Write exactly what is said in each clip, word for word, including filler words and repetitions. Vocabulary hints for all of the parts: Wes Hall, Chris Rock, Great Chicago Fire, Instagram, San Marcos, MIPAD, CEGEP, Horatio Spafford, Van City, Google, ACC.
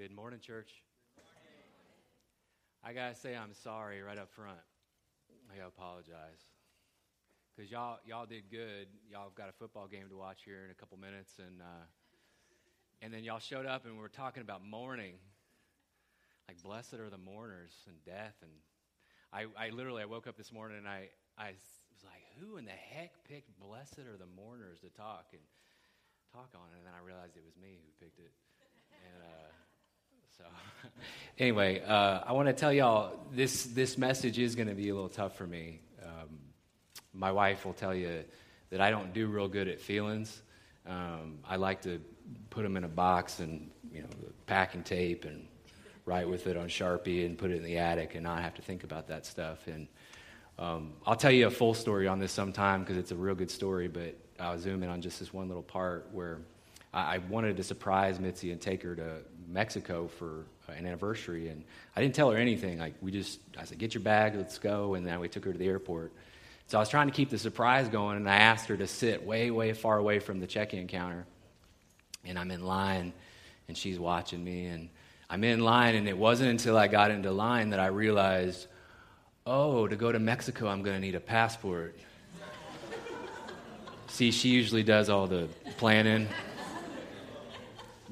Good morning, church. Good morning. I got to say I'm sorry right up front. I got to apologize. Because y'all y'all did good. Y'all have got a football game to watch here in a couple minutes. And uh, and then y'all showed up and we were talking about mourning. Like, blessed are the mourners, and death. And I, I literally, I woke up this morning and I, I was like, who in the heck picked blessed are the mourners to talk and talk on? And then I realized it was me who picked it. And uh, so, anyway, uh, I want to tell y'all, this this message is going to be a little tough for me. Um, my wife will tell you that I don't do real good at feelings. Um, I like to put them in a box and, you know, packing tape and write with it on Sharpie and put it in the attic and not have to think about that stuff. And um, I'll tell you a full story on this sometime because it's a real good story, but I'll zoom in on just this one little part where I wanted to surprise Mitzi and take her to Mexico for an anniversary, and I didn't tell her anything. Like, we just, I said, get your bag, let's go, and then we took her to the airport. So I was trying to keep the surprise going, and I asked her to sit way, way far away from the check-in counter, and I'm in line, and she's watching me, and I'm in line, and it wasn't until I got into line that I realized, oh, to go to Mexico, I'm going to need a passport. See, she usually does all the planning.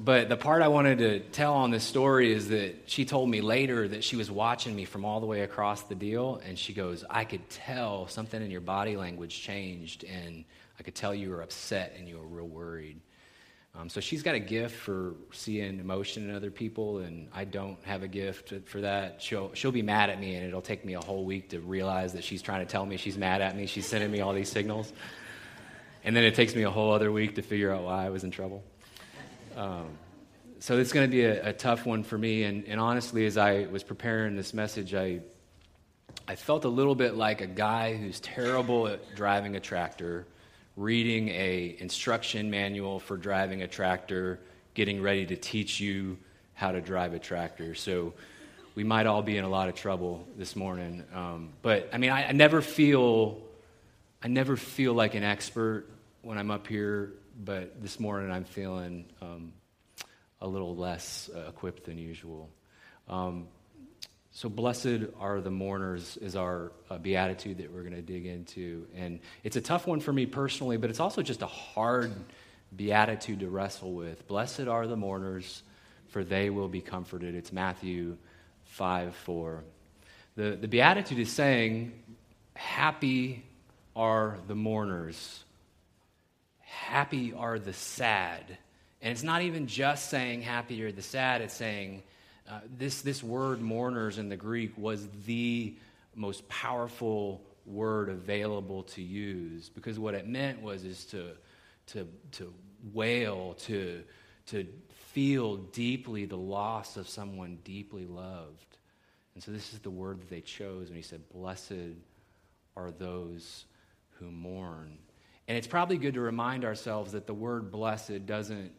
But the part I wanted to tell on this story is that she told me later that she was watching me from all the way across the deal, and she goes, I could tell something in your body language changed, and I could tell you were upset and you were real worried. Um, so she's got a gift for seeing emotion in other people, and I don't have a gift for that. She'll she'll be mad at me, and it'll take me a whole week to realize that she's trying to tell me she's mad at me. She's sending me all these signals. And then it takes me a whole other week to figure out why I was in trouble. Um, so it's going to be a, a tough one for me, and, and honestly, as I was preparing this message, I I felt a little bit like a guy who's terrible at driving a tractor, reading a instruction manual for driving a tractor, getting ready to teach you how to drive a tractor. So we might all be in a lot of trouble this morning. Um, but I mean, I, I never feel I never feel like an expert when I'm up here. But this morning I'm feeling um, a little less uh, equipped than usual. Um, so blessed are the mourners is our uh, beatitude that we're going to dig into. And it's a tough one for me personally, but it's also just a hard beatitude to wrestle with. Blessed are the mourners, for they will be comforted. It's Matthew five four. The, the beatitude is saying, happy are the mourners. Happy are the sad. And it's not even just saying happy or the sad. It's saying uh, this, this word mourners in the Greek was the most powerful word available to use, because what it meant was is to, to, to wail, to, to feel deeply the loss of someone deeply loved. And so this is the word that they chose. And he said, blessed are those who mourn. And it's probably good to remind ourselves that the word blessed doesn't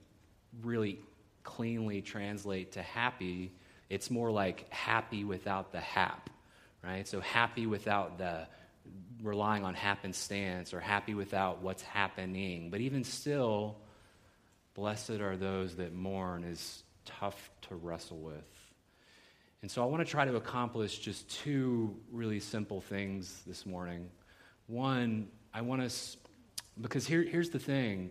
really cleanly translate to happy. It's more like happy without the hap, right? So happy without the relying on happenstance, or happy without what's happening. But even still, blessed are those that mourn is tough to wrestle with. And so I want to try to accomplish just two really simple things this morning. One, I want to... Sp- Because here, here's the thing.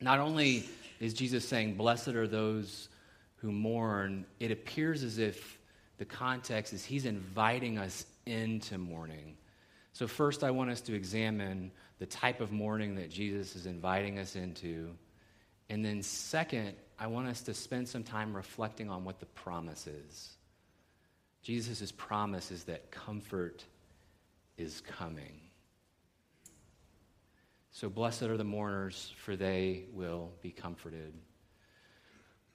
Not only is Jesus saying, blessed are those who mourn, it appears as if the context is he's inviting us into mourning. So first, I want us to examine the type of mourning that Jesus is inviting us into. And then second, I want us to spend some time reflecting on what the promise is. Jesus' promise is that comfort is coming. So blessed are the mourners, for they will be comforted.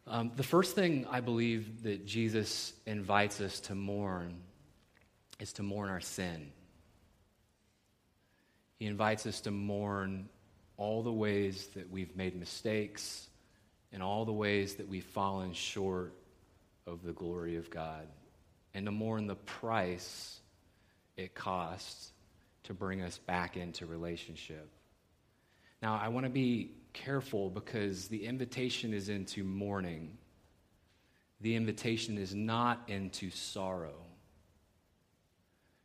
Um, the first thing I believe that Jesus invites us to mourn is to mourn our sin. He invites us to mourn all the ways that we've made mistakes and all the ways that we've fallen short of the glory of God, and to mourn the price it costs to bring us back into relationship. Now, I want to be careful because the invitation is into mourning. the invitation is not into sorrow.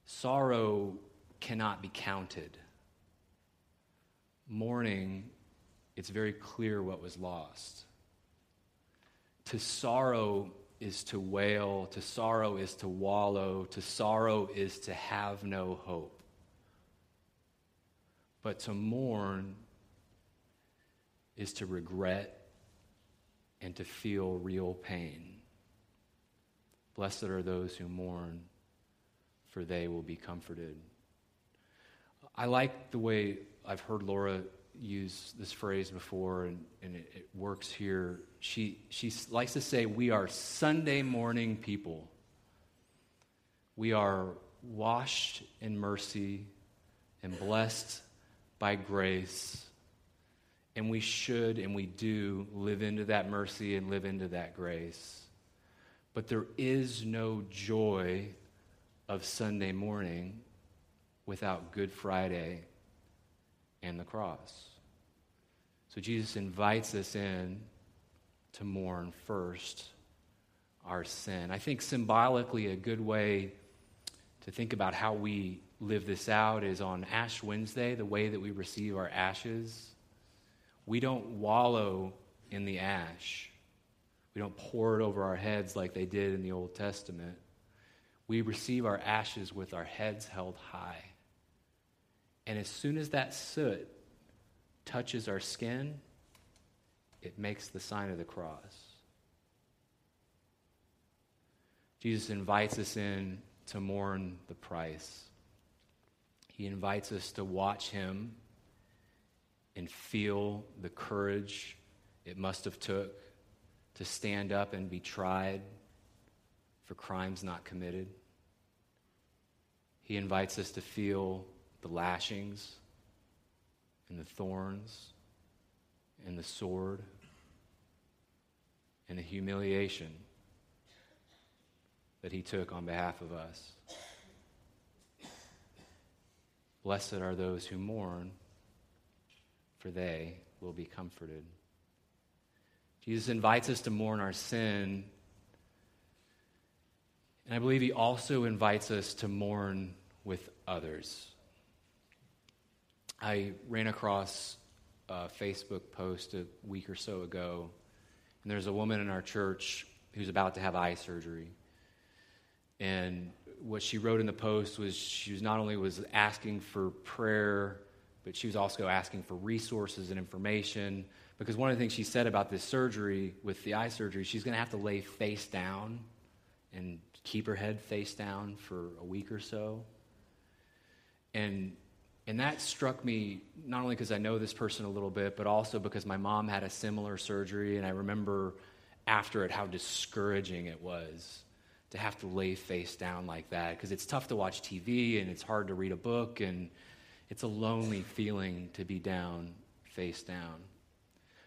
Sorrow cannot be counted. Mourning, it's very clear what was lost. To sorrow is to wail, to sorrow is to wallow, to sorrow is to have no hope. But to mourn is to regret and to feel real pain. Blessed are those who mourn, for they will be comforted. I like the way I've heard Laura use this phrase before, and, and it, it works here. She she likes to say, we are Sunday morning people. We are washed in mercy and blessed by grace, and we should and we do live into that mercy and live into that grace. But there is no joy of Sunday morning without Good Friday and the cross. So Jesus invites us in to mourn first our sin. I think symbolically a good way to think about how we live this out is on Ash Wednesday, the way that we receive our ashes. We don't wallow in the ash. We don't pour it over our heads like they did in the Old Testament. We receive our ashes with our heads held high. And as soon as that soot touches our skin, it makes the sign of the cross. Jesus invites us in to mourn the price. He invites us to watch him and feel the courage it must have took to stand up and be tried for crimes not committed. He invites us to feel the lashings and the thorns and the sword and the humiliation that he took on behalf of us. Blessed are those who mourn, for they will be comforted. Jesus invites us to mourn our sin, and I believe he also invites us to mourn with others. I ran across a Facebook post a week or so ago, and there's a woman in our church who's about to have eye surgery. And what she wrote in the post was she was not only was asking for prayer, but she was also asking for resources and information, because one of the things she said about this surgery, with the eye surgery, she's going to have to lay face down and keep her head face down for a week or so. And and that struck me, not only because I know this person a little bit, but also because my mom had a similar surgery, and I remember after it how discouraging it was to have to lay face down like that, because it's tough to watch T V, and it's hard to read a book, and it's a lonely feeling to be down, face down.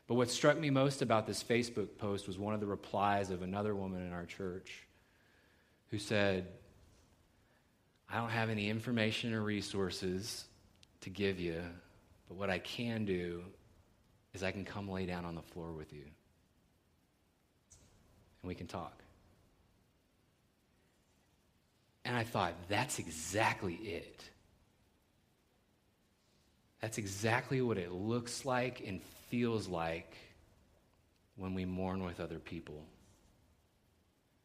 But what struck me most about this Facebook post was one of the replies of another woman in our church who said, I don't have any information or resources to give you, but what I can do is I can come lay down on the floor with you, and we can talk. And I thought, that's exactly it. That's exactly what it looks like and feels like when we mourn with other people.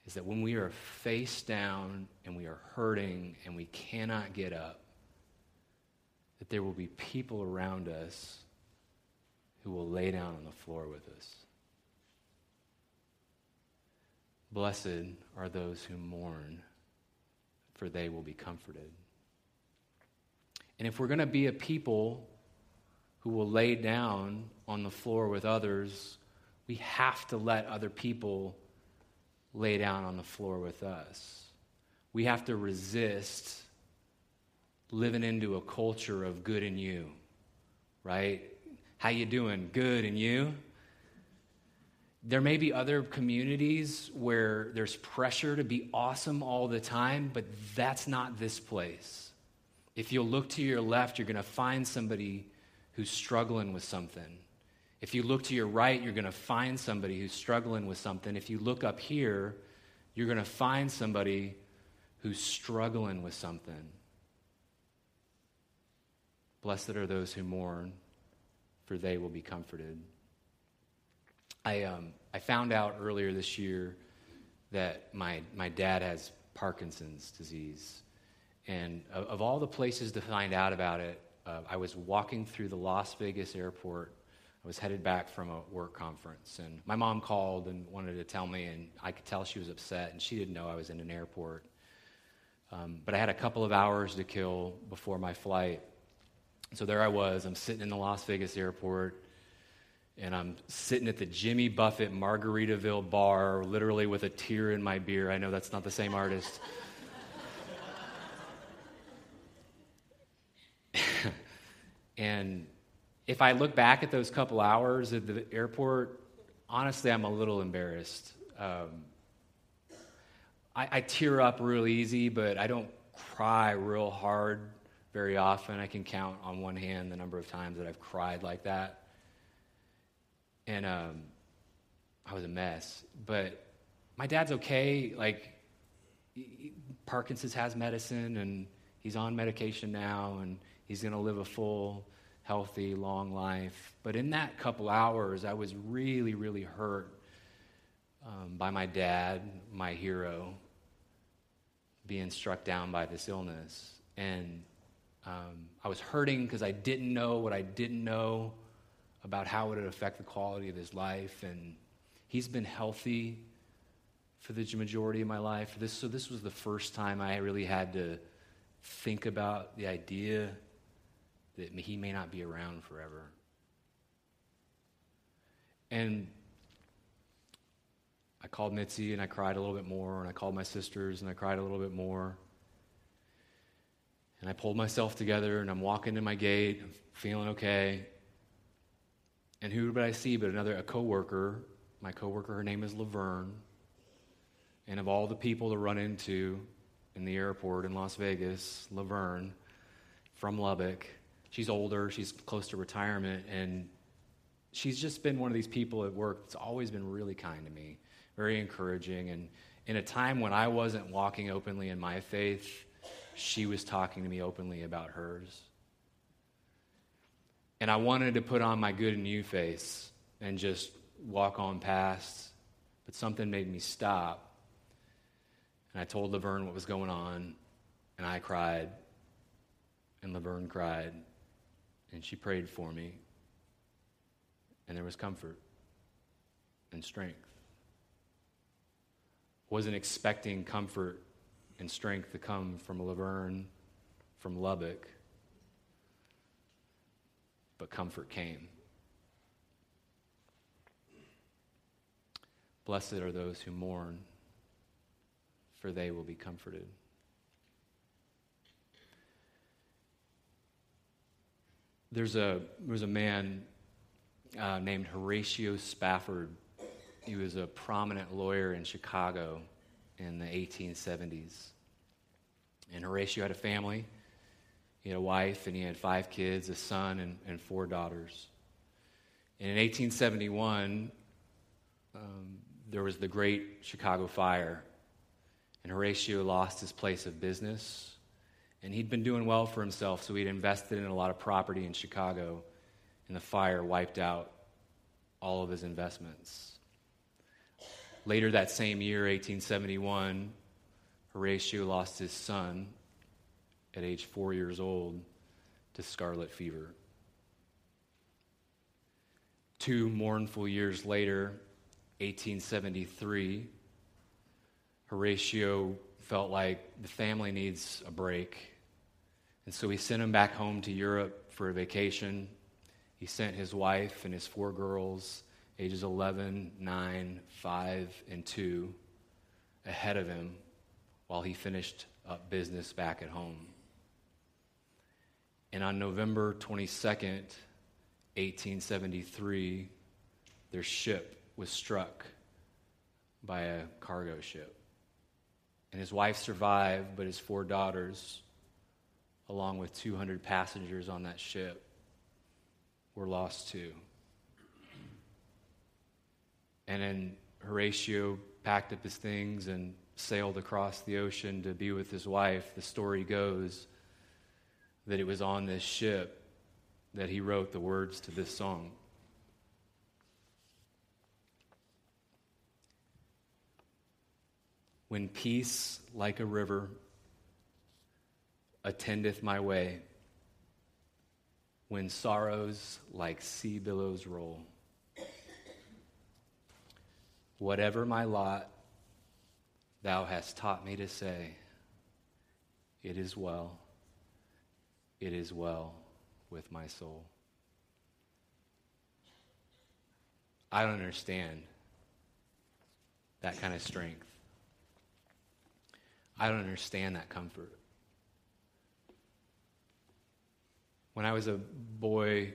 Is that when we are face down and we are hurting and we cannot get up, that there will be people around us who will lay down on the floor with us. Blessed are those who mourn, for they will be comforted. And if we're going to be a people who will lay down on the floor with others, we have to let other people lay down on the floor with us. We have to resist living into a culture of good and you, right? How you doing? Good and you? There may be other communities where there's pressure to be awesome all the time, but that's not this place. If you'll look to your left, you're going to find somebody who's struggling with something. If you look to your right, you're going to find somebody who's struggling with something. If you look up here, you're going to find somebody who's struggling with something. Blessed are those who mourn, for they will be comforted. I um I found out earlier this year that my my dad has Parkinson's disease. And of, of all the places to find out about it, uh, I was walking through the Las Vegas airport. I was headed back from a work conference, and my mom called and wanted to tell me, and I could tell she was upset, and she didn't know I was in an airport. Um, but I had a couple of hours to kill before my flight. So there I was, I'm sitting in the Las Vegas airport, and I'm sitting at the Jimmy Buffett Margaritaville bar, literally with a tear in my beer. I know that's not the same artist. And if I look back at those couple hours at the airport, honestly, I'm a little embarrassed. Um, I, I tear up real easy, but I don't cry real hard very often. I can count on one hand the number of times that I've cried like that. And um, I was a mess. But my dad's okay. Like, he, Parkinson's has medicine, and he's on medication now, and he's going to live a full, healthy, long life. But in that couple hours, I was really, really hurt um, by my dad, my hero, being struck down by this illness. And um, I was hurting because I didn't know what I didn't know about how it would affect the quality of his life. And he's been healthy for the majority of my life. This, so this was the first time I really had to think about the idea that he may not be around forever. And I called Mitzi, and I cried a little bit more, and I called my sisters, and I cried a little bit more. And I pulled myself together, and I'm walking to my gate, I'm feeling okay. And who did I see but another, a coworker, my coworker, her name is Laverne. And of all the people to run into in the airport in Las Vegas, Laverne, from Lubbock. She's older, she's close to retirement, and she's just been one of these people at work that's always been really kind to me, very encouraging, and in a time when I wasn't walking openly in my faith, she was talking to me openly about hers. And I wanted to put on my good and you face and just walk on past, but something made me stop, and I told Laverne what was going on, and I cried. And Laverne cried, and she prayed for me, and there was comfort and strength. Wasn't expecting comfort and strength to come from Laverne, from Lubbock, but comfort came. Blessed are those who mourn, for they will be comforted. There's a there was a man uh, named Horatio Spafford. He was a prominent lawyer in Chicago in the eighteen seventies. And Horatio had a family. He had a wife, and he had five kids, a son, and, and four daughters. And in eighteen seventy-one, um, there was the Great Chicago Fire, and Horatio lost his place of business. And he'd been doing well for himself, so he'd invested in a lot of property in Chicago, and the fire wiped out all of his investments. Later that same year, eighteen seventy-one, Horatio lost his son at age four years old to scarlet fever. Two mournful years later, eighteen seventy-three, Horatio felt like the family needs a break. And so he sent him back home to Europe for a vacation. He sent his wife and his four girls, ages eleven, nine, five, and two, ahead of him while he finished up business back at home. And on November twenty-second, eighteen seventy-three, their ship was struck by a cargo ship. And his wife survived, but his four daughters, along with two hundred passengers on that ship, were lost too. And then Horatio packed up his things and sailed across the ocean to be with his wife. The story goes that it was on this ship that he wrote the words to this song. When peace like a river attendeth my way, when sorrows like sea billows roll, whatever my lot, thou hast taught me to say, it is well, it is well with my soul. I don't understand that kind of strength. I don't understand that comfort. When I was a boy,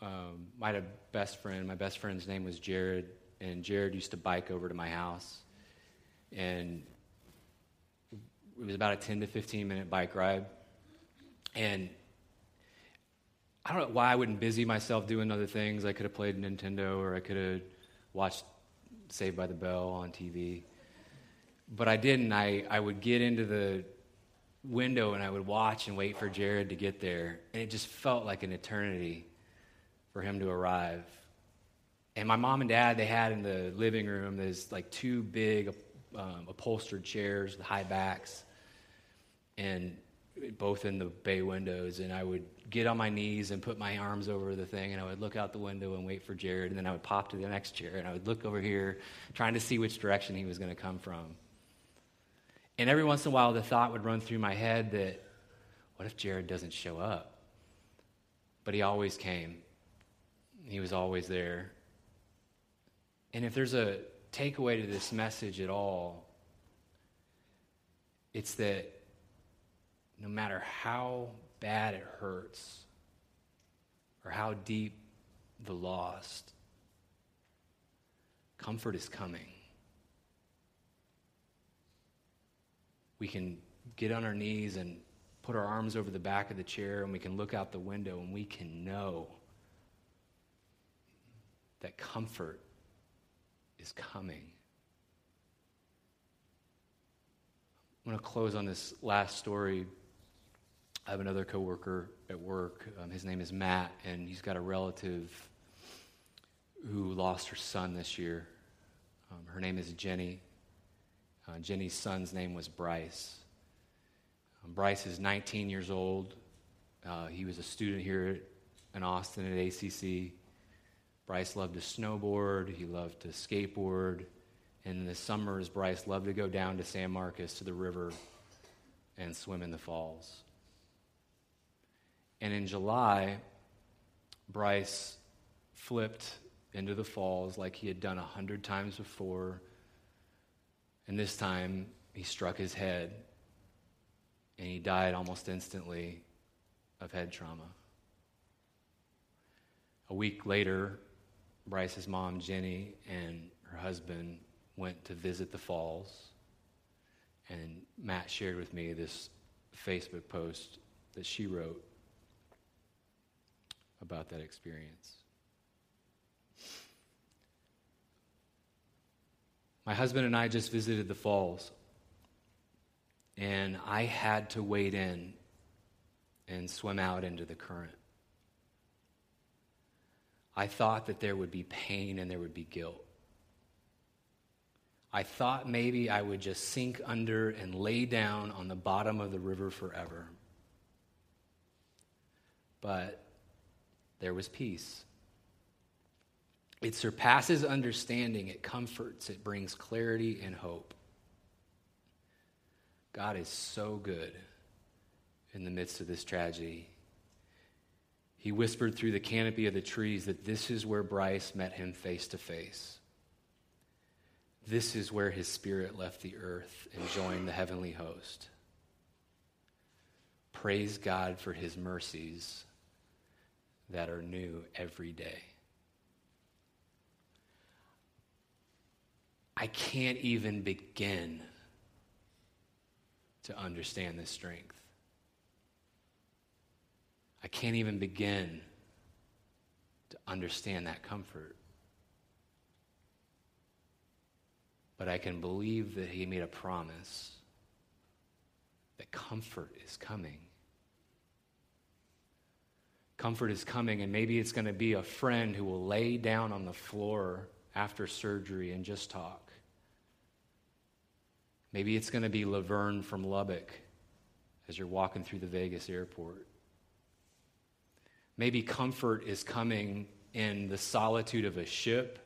um, I had a best friend. My best friend's name was Jared, and Jared used to bike over to my house. And it was about a ten to fifteen minute bike ride. And I don't know why I wouldn't busy myself doing other things. I could have played Nintendo, or I could have watched Saved by the Bell on T V. But I didn't. I, I would get into the window and I would watch and wait for Jared to get there, and it just felt like an eternity for him to arrive. And my mom and dad, they had in the living room, there's like two big um, upholstered chairs with high backs, and both in the bay windows, and I would get on my knees and put my arms over the thing, and I would look out the window and wait for Jared, and then I would pop to the next chair, and I would look over here, trying to see which direction he was going to come from. And every once in a while, the thought would run through my head that, what if Jared doesn't show up? But he always came. He was always there. And if there's a takeaway to this message at all, it's that no matter how bad it hurts or how deep the loss, comfort is coming. We can get on our knees and put our arms over the back of the chair, and we can look out the window, and we can know that comfort is coming. I'm going to close on this last story. I have another coworker at work. Um, his name is Matt, and he's got a relative who lost her son this year. Um, her name is Jenny. Uh, Jenny's son's name was Bryce. Um, Bryce is nineteen years old. Uh, he was a student here in Austin at A C C. Bryce loved to snowboard. He loved to skateboard. And in the summers, Bryce loved to go down to San Marcos to the river and swim in the falls. And in July, Bryce flipped into the falls like he had done a hundred times before. And this time, he struck his head, and he died almost instantly of head trauma. A week later, Bryce's mom, Jenny, and her husband went to visit the falls, and Matt shared with me this Facebook post that she wrote about that experience. My husband and I just visited the falls, and I had to wade in and swim out into the current. I thought that there would be pain and there would be guilt. I thought maybe I would just sink under and lay down on the bottom of the river forever. But there was peace. It surpasses understanding, it comforts, it brings clarity and hope. God is so good in the midst of this tragedy. He whispered through the canopy of the trees that this is where Bryce met him face to face. This is where his spirit left the earth and joined the heavenly host. Praise God for his mercies that are new every day. I can't even begin to understand this strength. I can't even begin to understand that comfort. but I can believe that he made a promise that comfort is coming. Comfort is coming, and maybe it's going to be a friend who will lay down on the floor after surgery and just talk. Maybe it's going to be Laverne from Lubbock as you're walking through the Vegas airport. Maybe comfort is coming in the solitude of a ship,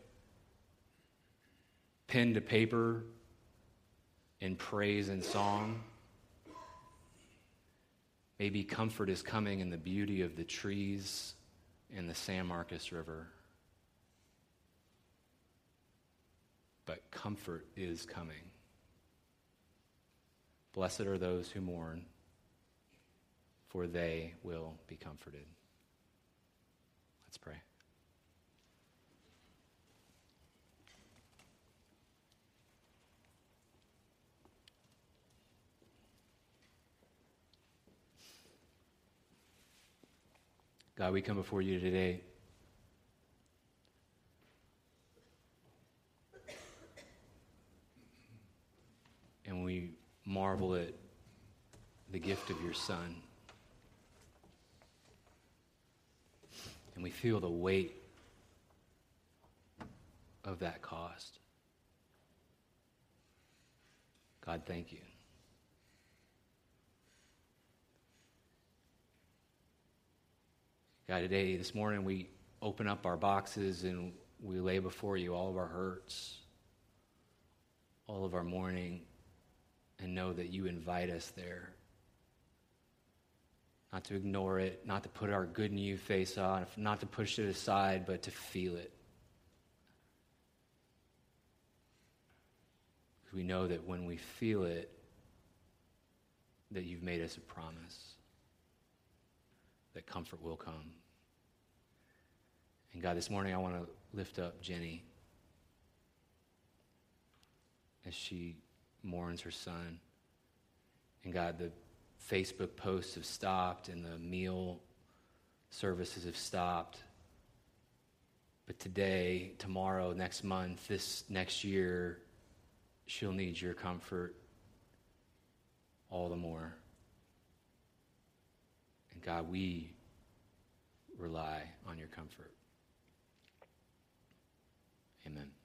pen to paper, in praise and song. Maybe comfort is coming in the beauty of the trees and the San Marcos River. But comfort is coming. Blessed are those who mourn, for they will be comforted. Let's pray. God, we come before you today. And we marvel at the gift of your Son. And we feel the weight of that cost. God, thank you. God, today, this morning, we open up our boxes and we lay before you all of our hurts, all of our mourning, and know that you invite us there. Not to ignore it, not to put our good new face on, not to push it aside, but to feel it. Because we know that when we feel it, that you've made us a promise that comfort will come. And God, this morning I want to lift up Jenny as she mourns her son. And God, the Facebook posts have stopped and the meal services have stopped. But today, tomorrow, next month, this next year, she'll need your comfort all the more. And God, we rely on your comfort. Amen.